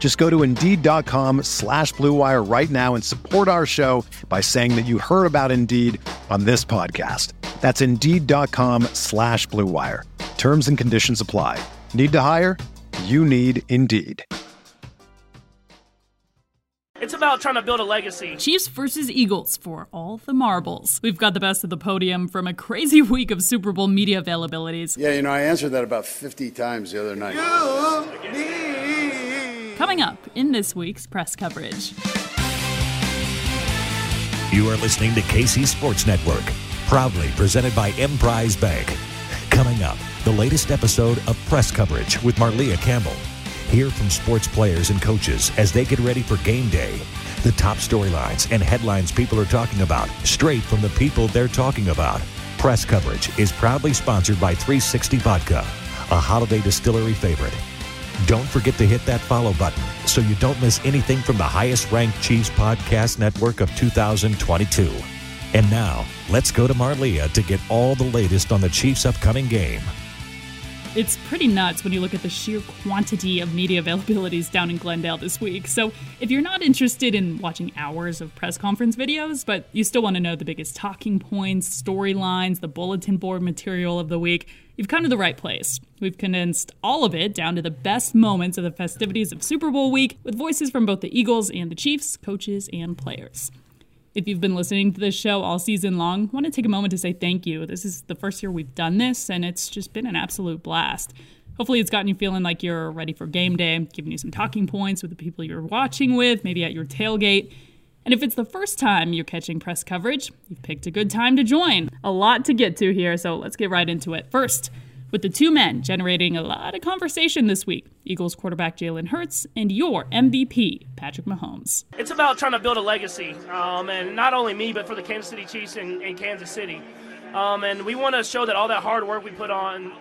Just go to Indeed.com/Blue Wire right now and support our show by saying that you heard about Indeed on this podcast. That's Indeed.com/Blue Wire. Terms and conditions apply. Need to hire? You need Indeed. It's about trying to build a legacy. Chiefs versus Eagles for all the marbles. We've got the best of the podium from a crazy week of Super Bowl media availabilities. Yeah, I answered that about 50 times the other night. You need. Coming up in this week's press coverage. You are listening to KC Sports Network, proudly presented by Enterprise Bank. Coming up, the latest episode of Press Coverage with Marleah Campbell. Hear from sports players and coaches as they get ready for game day. The top storylines and headlines people are talking about, straight from the people they're talking about. Press Coverage is proudly sponsored by 360 Vodka, a holiday distillery favorite. Don't forget to hit that follow button so you don't miss anything from the highest-ranked Chiefs podcast network of 2022. And now, let's go to Marleah to get all the latest on the Chiefs' upcoming game. It's pretty nuts when you look at the sheer quantity of media availabilities down in Glendale this week. So if you're not interested in watching hours of press conference videos, but you still want to know the biggest talking points, storylines, the bulletin board material of the week, you've come to the right place. We've condensed all of it down to the best moments of the festivities of Super Bowl week with voices from both the Eagles and the Chiefs, coaches and players. If you've been listening to this show all season long, I want to take a moment to say thank you. This is the first year we've done this, and it's just been an absolute blast. Hopefully it's gotten you feeling like you're ready for game day, giving you some talking points with the people you're watching with, maybe at your tailgate. And if it's the first time you're catching press coverage, you've picked a good time to join. A lot to get to here, so let's get right into it. First, with the two men generating a lot of conversation this week, Eagles quarterback Jalen Hurts and your MVP, Patrick Mahomes. It's about trying to build a legacy, and not only me, but for the Kansas City Chiefs in Kansas City. And we want to show that all that hard work we put in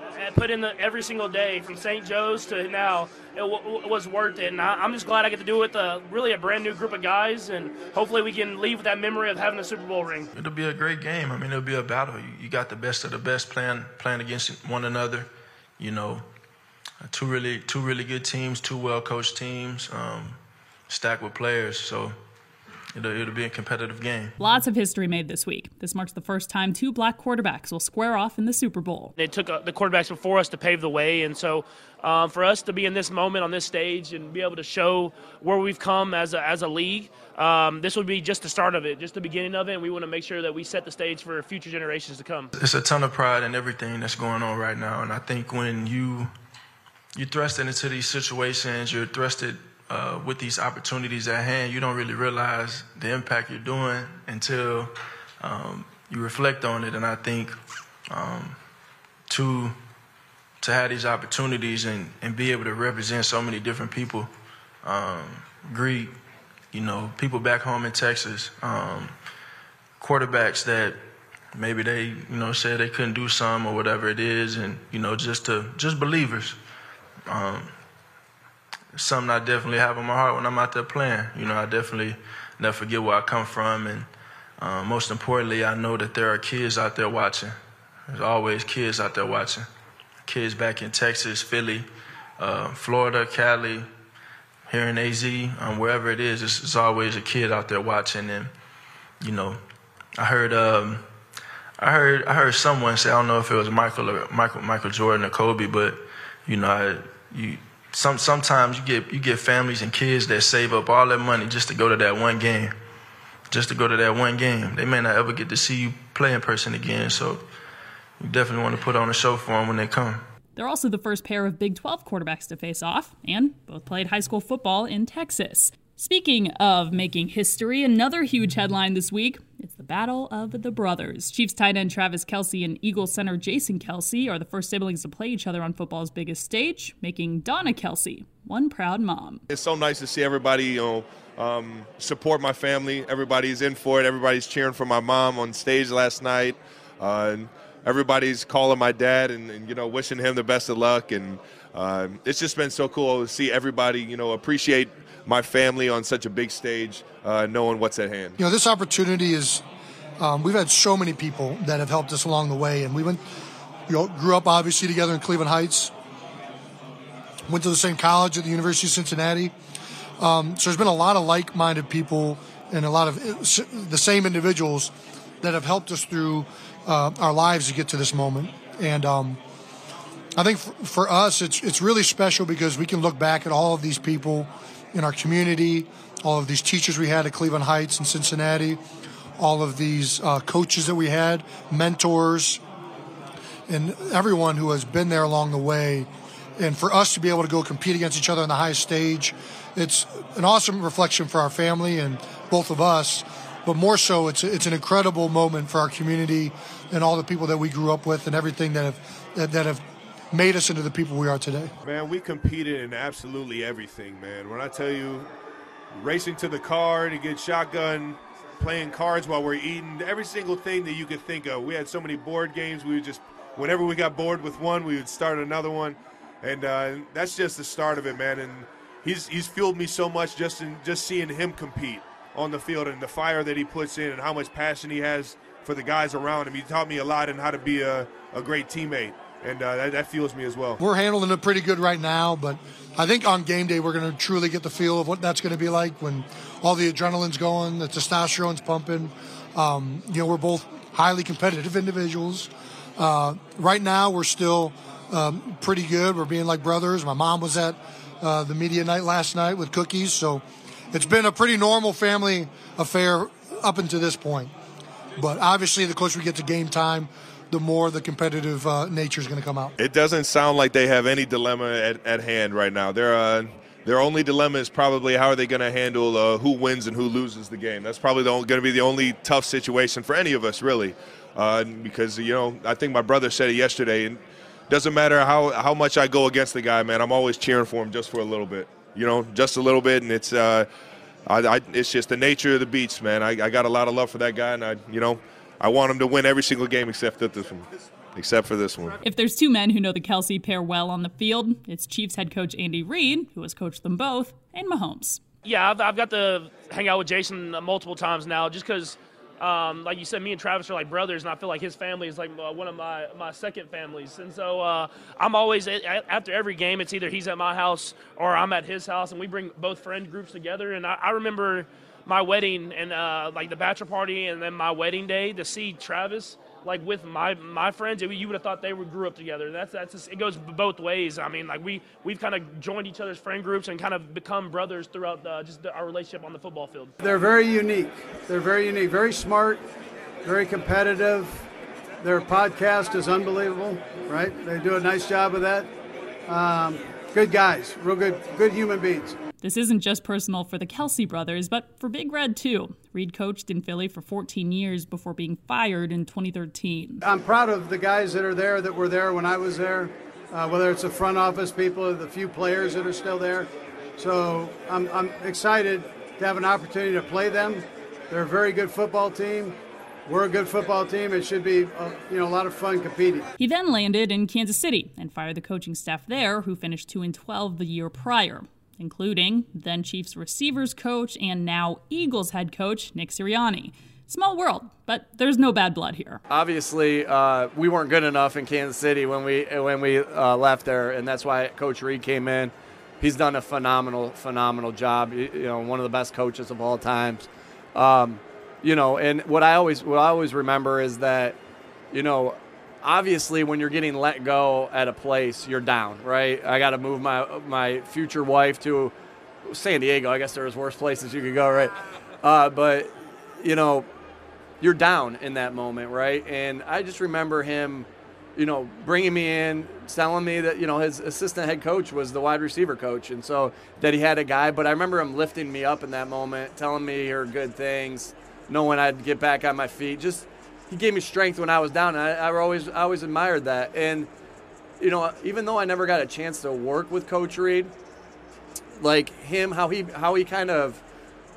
every single day, from St. Joe's to now, it was worth it. And I'm just glad I get to do it with a brand new group of guys, and hopefully we can leave with that memory of having a Super Bowl ring. It'll be a great game. It'll be a battle. You got the best of the best playing against one another. Two really good teams, two well-coached teams, stacked with players. So. It'll be a competitive game. Lots of history made this week. This marks the first time two black quarterbacks will square off in the Super Bowl. It took the quarterbacks before us to pave the way, and so for us to be in this moment on this stage and be able to show where we've come as a league, this would be just the start of it, just the beginning of it, and we want to make sure that we set the stage for future generations to come. It's a ton of pride in everything that's going on right now, and I think when you're thrusted into these situations, you're thrusted with these opportunities at hand, you don't really realize the impact you're doing until you reflect on it. And I think to have these opportunities and be able to represent so many different people, greet, people back home in Texas, quarterbacks that maybe they, said they couldn't do some or whatever it is, and, just believers. Something I definitely have in my heart when I'm out there playing. I definitely never forget where I come from. And most importantly, I know that there are kids out there watching. There's always kids out there watching. Kids back in Texas, Philly, Florida, Cali, here in AZ, wherever it is, there's always a kid out there watching. And, I heard someone say, I don't know if it was Michael Jordan or Kobe, but, Sometimes you get families and kids that save up all that money just to go to that one game. They may not ever get to see you play in person again. So we definitely want to put on a show for them when they come. They're also the first pair of Big 12 quarterbacks to face off, and both played high school football in Texas. Speaking of making history, another huge headline this week, it's the Battle of the Brothers. Chiefs tight end Travis Kelce and Eagles center Jason Kelce are the first siblings to play each other on football's biggest stage, making Donna Kelce one proud mom. It's so nice to see everybody, support my family. Everybody's in for it. Everybody's cheering for my mom on stage last night. And everybody's calling my dad and wishing him the best of luck. And it's just been so cool to see everybody, appreciate my family on such a big stage, knowing what's at hand. This opportunity is, we've had so many people that have helped us along the way. And we went, grew up obviously together in Cleveland Heights, went to the same college at the University of Cincinnati. So there's been a lot of like-minded people and a lot of the same individuals that have helped us through our lives to get to this moment. And I think for us, it's really special because we can look back at all of these people in our community, all of these teachers we had at Cleveland Heights and Cincinnati, all of these coaches that we had, mentors, and everyone who has been there along the way. And for us to be able to go compete against each other on the highest stage, it's an awesome reflection for our family and both of us. But more so, it's an incredible moment for our community and all the people that we grew up with and everything that have made us into the people we are today. Man, we competed in absolutely everything, man. When I tell you, racing to the car to get shotgun, playing cards while we're eating, every single thing that you could think of. We had so many board games. We would just, whenever we got bored with one, we would start another one. And that's just the start of it, man. And he's fueled me so much just seeing him compete on the field and the fire that he puts in and how much passion he has for the guys around him. He taught me a lot in how to be a great teammate, and that fuels me as well. We're handling it pretty good right now, but I think on game day we're going to truly get the feel of what that's going to be like when all the adrenaline's going, the testosterone's pumping. We're both highly competitive individuals. Right now we're still pretty good. We're being like brothers. My mom was at the media night last night with cookies, so it's been a pretty normal family affair up until this point. But obviously, the closer we get to game time, the more the competitive nature is going to come out. It doesn't sound like they have any dilemma at hand right now. Their only dilemma is probably how are they going to handle who wins and who loses the game. That's probably going to be the only tough situation for any of us, really. Because, I think my brother said it yesterday. And doesn't matter how much I go against the guy, man. I'm always cheering for him just for a little bit. Just a little bit, and it's it's just the nature of the beats, man. I got a lot of love for that guy, and I want him to win every single game except for this one. If there's two men who know the Kelce pair well on the field, it's Chiefs head coach Andy Reid, who has coached them both, and Mahomes. Yeah, I've got to hang out with Jason multiple times now just because, like you said, me and Travis are like brothers, and I feel like his family is like one of my second families. And so I'm always, after every game, it's either he's at my house or I'm at his house, and we bring both friend groups together. And I remember my wedding and the bachelor party and then my wedding day to see Travis with my friends. You would have thought they grew up together. That's it goes both ways. I mean, we've kind of joined each other's friend groups and kind of become brothers throughout our relationship on the football field. They're very unique, very smart, very competitive. Their podcast is unbelievable, right? They do a nice job of that. Good guys, real good human beings. This isn't just personal for the Kelce brothers, but for Big Red, too. Reid coached in Philly for 14 years before being fired in 2013. I'm proud of the guys that are there, that were there when I was there, whether it's the front office people or the few players that are still there. So I'm excited to have an opportunity to play them. They're a very good football team. We're a good football team. It should be, a lot of fun competing. He then landed in Kansas City and fired the coaching staff there, who finished 2-12 the year prior, including then Chiefs receivers coach and now Eagles head coach Nick Sirianni. Small world, but there's no bad blood here. Obviously, we weren't good enough in Kansas City when we left there, and that's why Coach Reid came in. He's done a phenomenal job. One of the best coaches of all times. And what I always remember is that, obviously, when you're getting let go at a place, you're down, right? I got to move my future wife to San Diego. I guess there was worse places you could go, right? But, you're down in that moment, right? And I just remember him you know, bringing me in, telling me that, you know, his assistant head coach was the wide receiver coach, and so that he had a guy. But I remember him lifting me up in that moment, telling me here are good things, knowing I'd get back on my feet. Just he gave me strength when I was down. And I always admired that. And, you know, even though I never got a chance to work with Coach Reid, like him, how he kind of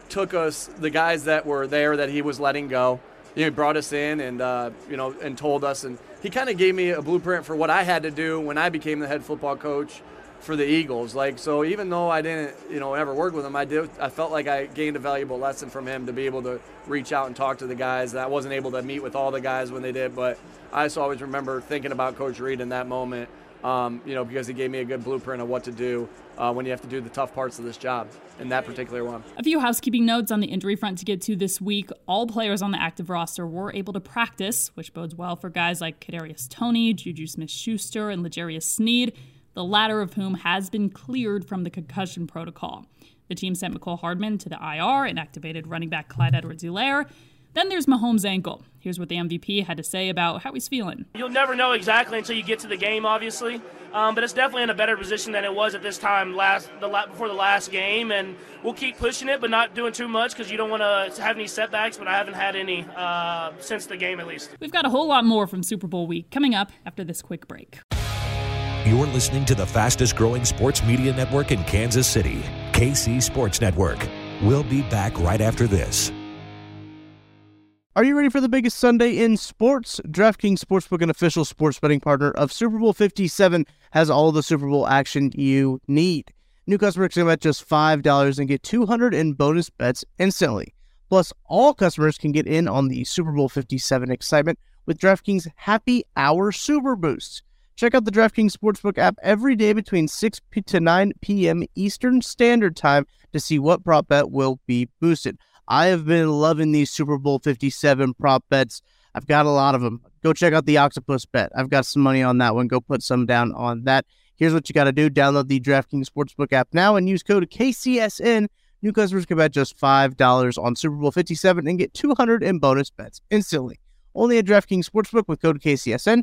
took us, the guys that were there that he was letting go, you know, he brought us in and, you know, and told us, and he kind of gave me a blueprint for what I had to do when I became the head football coach for the Eagles. Like, so even though I didn't, you know, ever work with him, I felt like I gained a valuable lesson from him to be able to reach out and talk to the guys. And I wasn't able to meet with all the guys when they did, but I just always remember thinking about Coach Reid in that moment, you know, because he gave me a good blueprint of what to do when you have to do the tough parts of this job, in that particular one. A few housekeeping notes on the injury front to get to this week. All players on the active roster were able to practice, which bodes well for guys like Kadarius Toney, Juju Smith-Schuster, and LeJarius Sneed, the latter of whom has been cleared from the concussion protocol. The team sent McCole Hardman to the IR and activated running back Clyde Edwards-Helaire. Then there's Mahomes' ankle. Here's what the MVP had to say about how he's feeling. You'll never know exactly until you get to the game, obviously. But it's definitely in a better position than it was at this time before the last game. And we'll keep pushing it, but not doing too much because you don't want to have any setbacks. But I haven't had any since the game, at least. We've got a whole lot more from Super Bowl week coming up after this quick break. You're listening to the fastest-growing sports media network in Kansas City, KC Sports Network. We'll be back right after this. Are you ready for the biggest Sunday in sports? DraftKings Sportsbook, an official sports betting partner of Super Bowl 57, has all the Super Bowl action you need. New customers can bet just $5 and get $200 in bonus bets instantly. Plus, all customers can get in on the Super Bowl 57 excitement with DraftKings Happy Hour Super Boosts. Check out the DraftKings Sportsbook app every day between 6 to 9 p.m. Eastern Standard Time to see what prop bet will be boosted. I have been loving these Super Bowl 57 prop bets. I've got a lot of them. Go check out the octopus bet. I've got some money on that one. Go put some down on that. Here's what you got to do. Download the DraftKings Sportsbook app now and use code KCSN. New customers can bet just $5 on Super Bowl 57 and get $200 in bonus bets instantly. Only at DraftKings Sportsbook with code KCSN.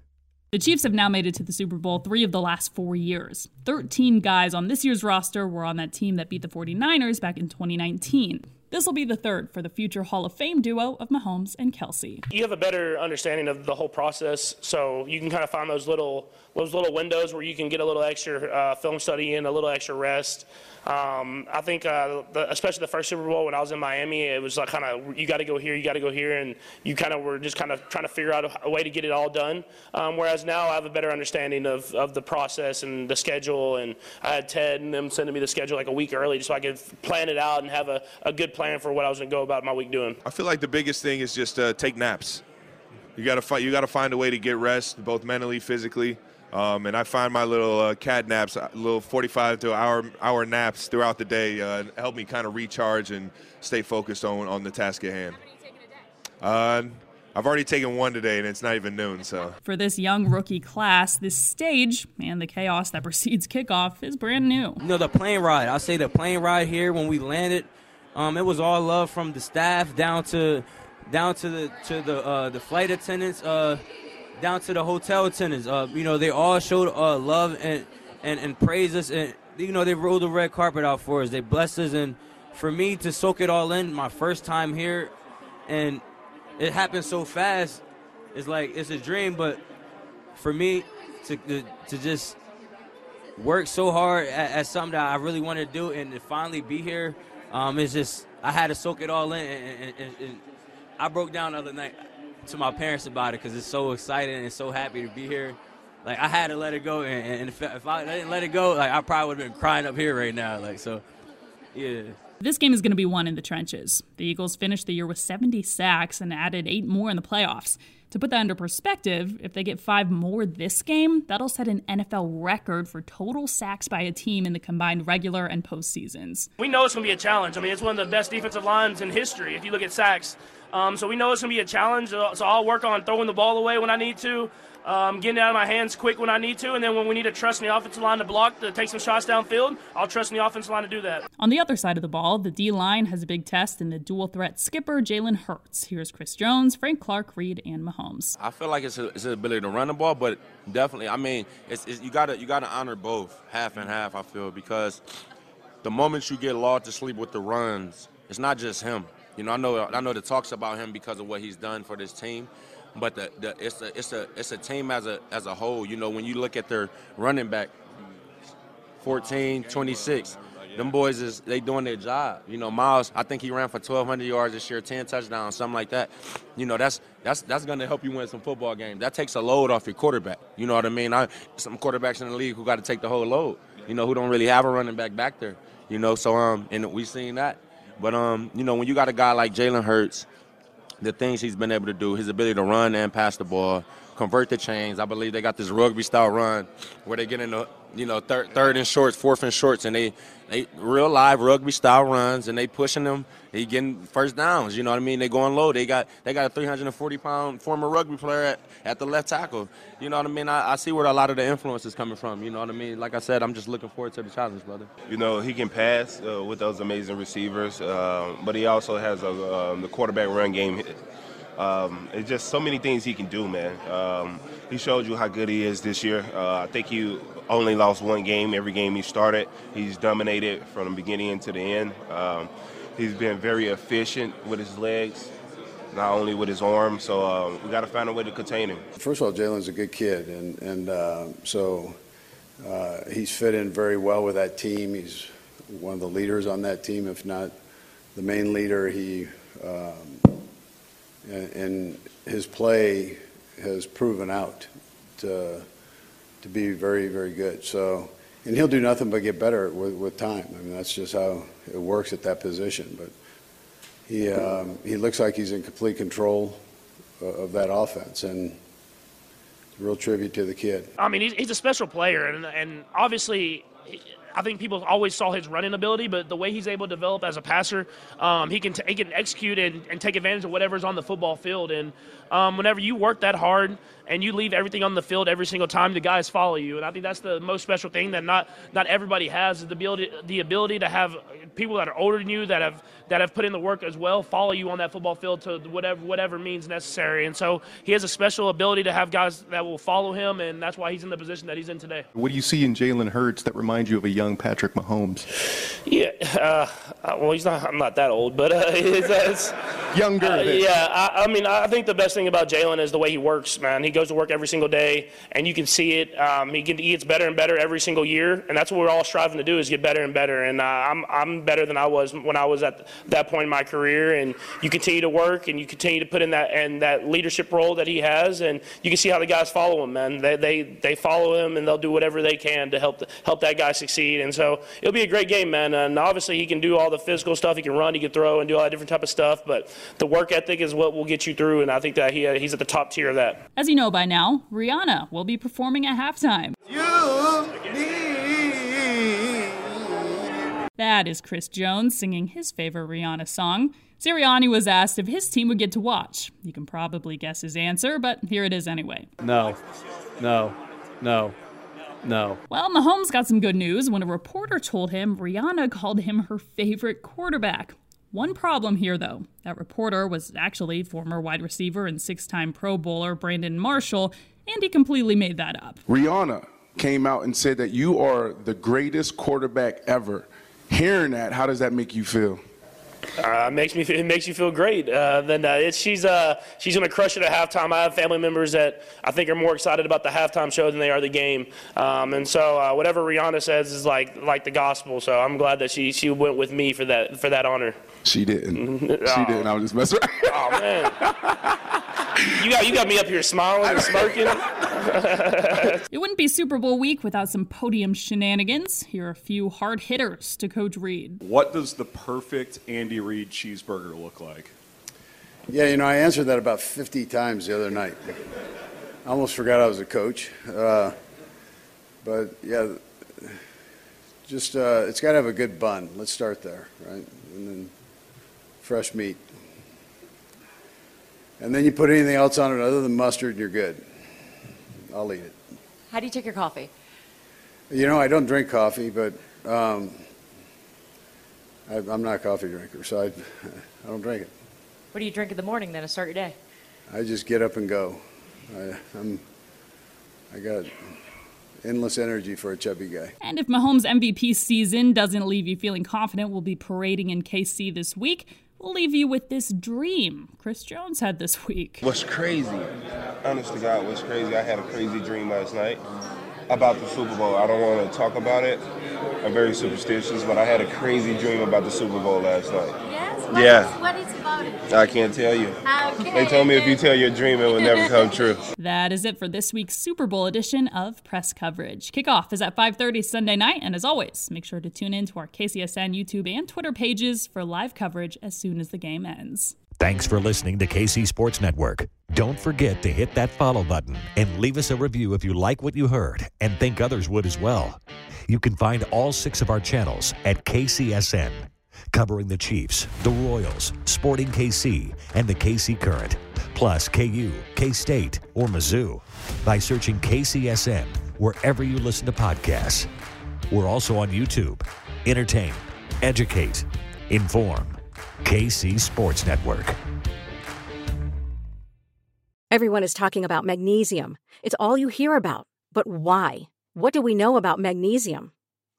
The Chiefs have now made it to the Super Bowl 3 of the last 4 years. 13 guys on this year's roster were on that team that beat the 49ers back in 2019. This will be the third for the future Hall of Fame duo of Mahomes and Kelce. You have a better understanding of the whole process, so you can kind of find those little windows where you can get a little extra film study in, a little extra rest. I think, especially the first Super Bowl when I was in Miami, it was like kind of you got to go here, and you kind of were just kind of trying to figure out a way to get it all done. Whereas now I have a better understanding of the process and the schedule, and I had Ted and them sending me the schedule like a week early just so I could plan it out and have a good plan for what I was going to go about my week doing. I feel like the biggest thing is just take naps. You got to find a way to get rest, both mentally, physically. And I find my little cat naps, little 45 to hour naps throughout the day, help me kind of recharge and stay focused on the task at hand. How many you taking a day? I've already taken one today, and it's not even noon. So for this young rookie class, this stage and the chaos that precedes kickoff is brand new. You know, the plane ride. I'll say the plane ride here when we landed, it was all love from the staff down to the flight attendants. Down to the hotel attendants, you know, they all showed love and praised us, and you know, they rolled the red carpet out for us. They blessed us, and for me to soak it all in, my first time here, and it happened so fast. It's like it's a dream, but for me to just work so hard at something that I really want to do, and to finally be here, it's just I had to soak it all in, and I broke down the other night to my parents about it because it's so exciting and so happy to be here. Like, I had to let it go, and if I didn't let it go, like, I probably would have been crying up here right now. Like, so, yeah. This game is going to be won in the trenches. The Eagles finished the year with 70 sacks and added 8 more in the playoffs. To put that into perspective, if they get 5 more this game, that'll set an NFL record for total sacks by a team in the combined regular and postseasons. We know it's going to be a challenge. I mean, it's one of the best defensive lines in history if you look at sacks. So we know it's going to be a challenge, so I'll work on throwing the ball away when I need to, getting it out of my hands quick when I need to, and then when we need to trust in the offensive line to block, to take some shots downfield, I'll trust in the offensive line to do that. On the other side of the ball, the D-line has a big test in the dual-threat skipper, Jalen Hurts. Here's Chris Jones, Frank Clark, Reid, and Mahomes. I feel like it's an ability to run the ball, but definitely, I mean, it's you gotta honor both, half and half, I feel, because the moment you get lulled to sleep with the runs, it's not just him. You know, I know the talk's about him because of what he's done for this team, but it's a team as a whole. You know, when you look at their running back, 14, 26, them boys they doing their job. You know, Miles, I think he ran for 1,200 yards this year, 10 touchdowns, something like that. You know, that's going to help you win some football games. That takes a load off your quarterback. You know what I mean? Some quarterbacks in the league who got to take the whole load. You know, who don't really have a running back there. You know, so and we've seen that. But, you know, when you got a guy like Jalen Hurts, the things he's been able to do, his ability to run and pass the ball, convert the chains. I believe they got this rugby-style run where they get in the, you know, third and shorts, fourth and shorts, and they real live rugby-style runs, and they pushing them. They getting first downs, you know what I mean? They going low. They got a 340-pound former rugby player at the left tackle. You know what I mean? I see where a lot of the influence is coming from, you know what I mean? Like I said, I'm just looking forward to the challenge, brother. You know, he can pass with those amazing receivers, but he also has the quarterback run game. It's just so many things he can do, man. He showed you how good he is this year. I think he only lost one game. Every game he started, he's dominated from the beginning to the end. He's been very efficient with his legs, not only with his arm. So we got to find a way to contain him. First of all, Jalen's a good kid, and so he's fit in very well with that team. He's one of the leaders on that team, if not the main leader. He and his play has proven out to be very, very good. So, and he'll do nothing but get better with time. I mean, that's just how it works at that position. But he looks like he's in complete control of that offense, and it's a real tribute to the kid. I mean, he's a special player, and obviously I think people always saw his running ability, but the way he's able to develop as a passer, he can execute and take advantage of whatever's on the football field. And whenever you work that hard and you leave everything on the field every single time, the guys follow you. And I think that's the most special thing that not everybody has, is the ability to have people that are older than you that have put in the work as well follow you on that football field to whatever means necessary. And so he has a special ability to have guys that will follow him, and that's why he's in the position that he's in today. What do you see in Jalen Hurts that reminds you of a young Patrick Mahomes? Yeah, well, I'm not that old, but it's younger. Yeah, I mean, I think the best thing about Jalen is the way he works, man. He goes to work every single day, and you can see it. He gets better and better every single year, and that's what we're all striving to do, is get better and better. And I'm better than I was when I was at that point in my career. And you continue to work, and you continue to put in that leadership role that he has, and you can see how the guys follow him, man. They follow him, and they'll do whatever they can to help that guy succeed. Sneed. And so it'll be a great game, man. And obviously he can do all the physical stuff. He can run, he can throw, and do all that different type of stuff. But the work ethic is what will get you through, and I think that he's at the top tier of that. As you know by now, Rihanna will be performing at halftime. That is Chris Jones singing his favorite Rihanna song. Sirianni was asked if his team would get to watch. You can probably guess his answer, but here it is anyway. No. Well, Mahomes got some good news when a reporter told him Rihanna called him her favorite quarterback. One problem here, though. That reporter was actually former wide receiver and six-time Pro Bowler Brandon Marshall, and he completely made that up. Rihanna came out and said that you are the greatest quarterback ever. Hearing that, how does that make you feel? It makes you feel great. She's going to crush it at halftime. I have family members that I think are more excited about the halftime show than they are the game. And so whatever Rihanna says is like the gospel. So I'm glad that she went with me for that honor. She didn't. She didn't. I was just messing around. Oh, man. You got me up here smiling and smirking. It wouldn't be Super Bowl week without some podium shenanigans. Here are a few hard hitters to Coach Reid. What does the perfect Andy Reid cheeseburger look like? Yeah, I answered that about 50 times the other night. I almost forgot I was a coach. But it's got to have a good bun. Let's start there, right? And then fresh meat. And then you put anything else on it other than mustard and you're good. I'll eat it. How do you take your coffee? I don't drink coffee, but I'm not a coffee drinker, so I don't drink it. What do you drink in the morning then to start your day? I just get up and go. I got endless energy for a chubby guy. And if Mahomes' MVP season doesn't leave you feeling confident, we'll be parading in KC this week. We'll leave you with this dream Chris Jones had this week. What's crazy? Honest to God, what's crazy? I had a crazy dream last night about the Super Bowl. I don't want to talk about it. I'm very superstitious, but I had a crazy dream about the Super Bowl last night. Yes? What is about it? I can't tell you. Okay. They told me if you tell your dream, it will never come true. That is it for this week's Super Bowl edition of Press Coverage. Kickoff is at 5:30 Sunday night, and as always, make sure to tune in to our KCSN YouTube and Twitter pages for live coverage as soon as the game ends. Thanks for listening to KC Sports Network. Don't forget to hit that follow button and leave us a review if you like what you heard and think others would as well. You can find all 6 of our channels at KCSN, covering the Chiefs, the Royals, Sporting KC, and the KC Current, plus KU, K-State, or Mizzou by searching KCSN wherever you listen to podcasts. We're also on YouTube. Entertain, educate, inform. KC Sports Network. Everyone is talking about magnesium. It's all you hear about. But why? What do we know about magnesium?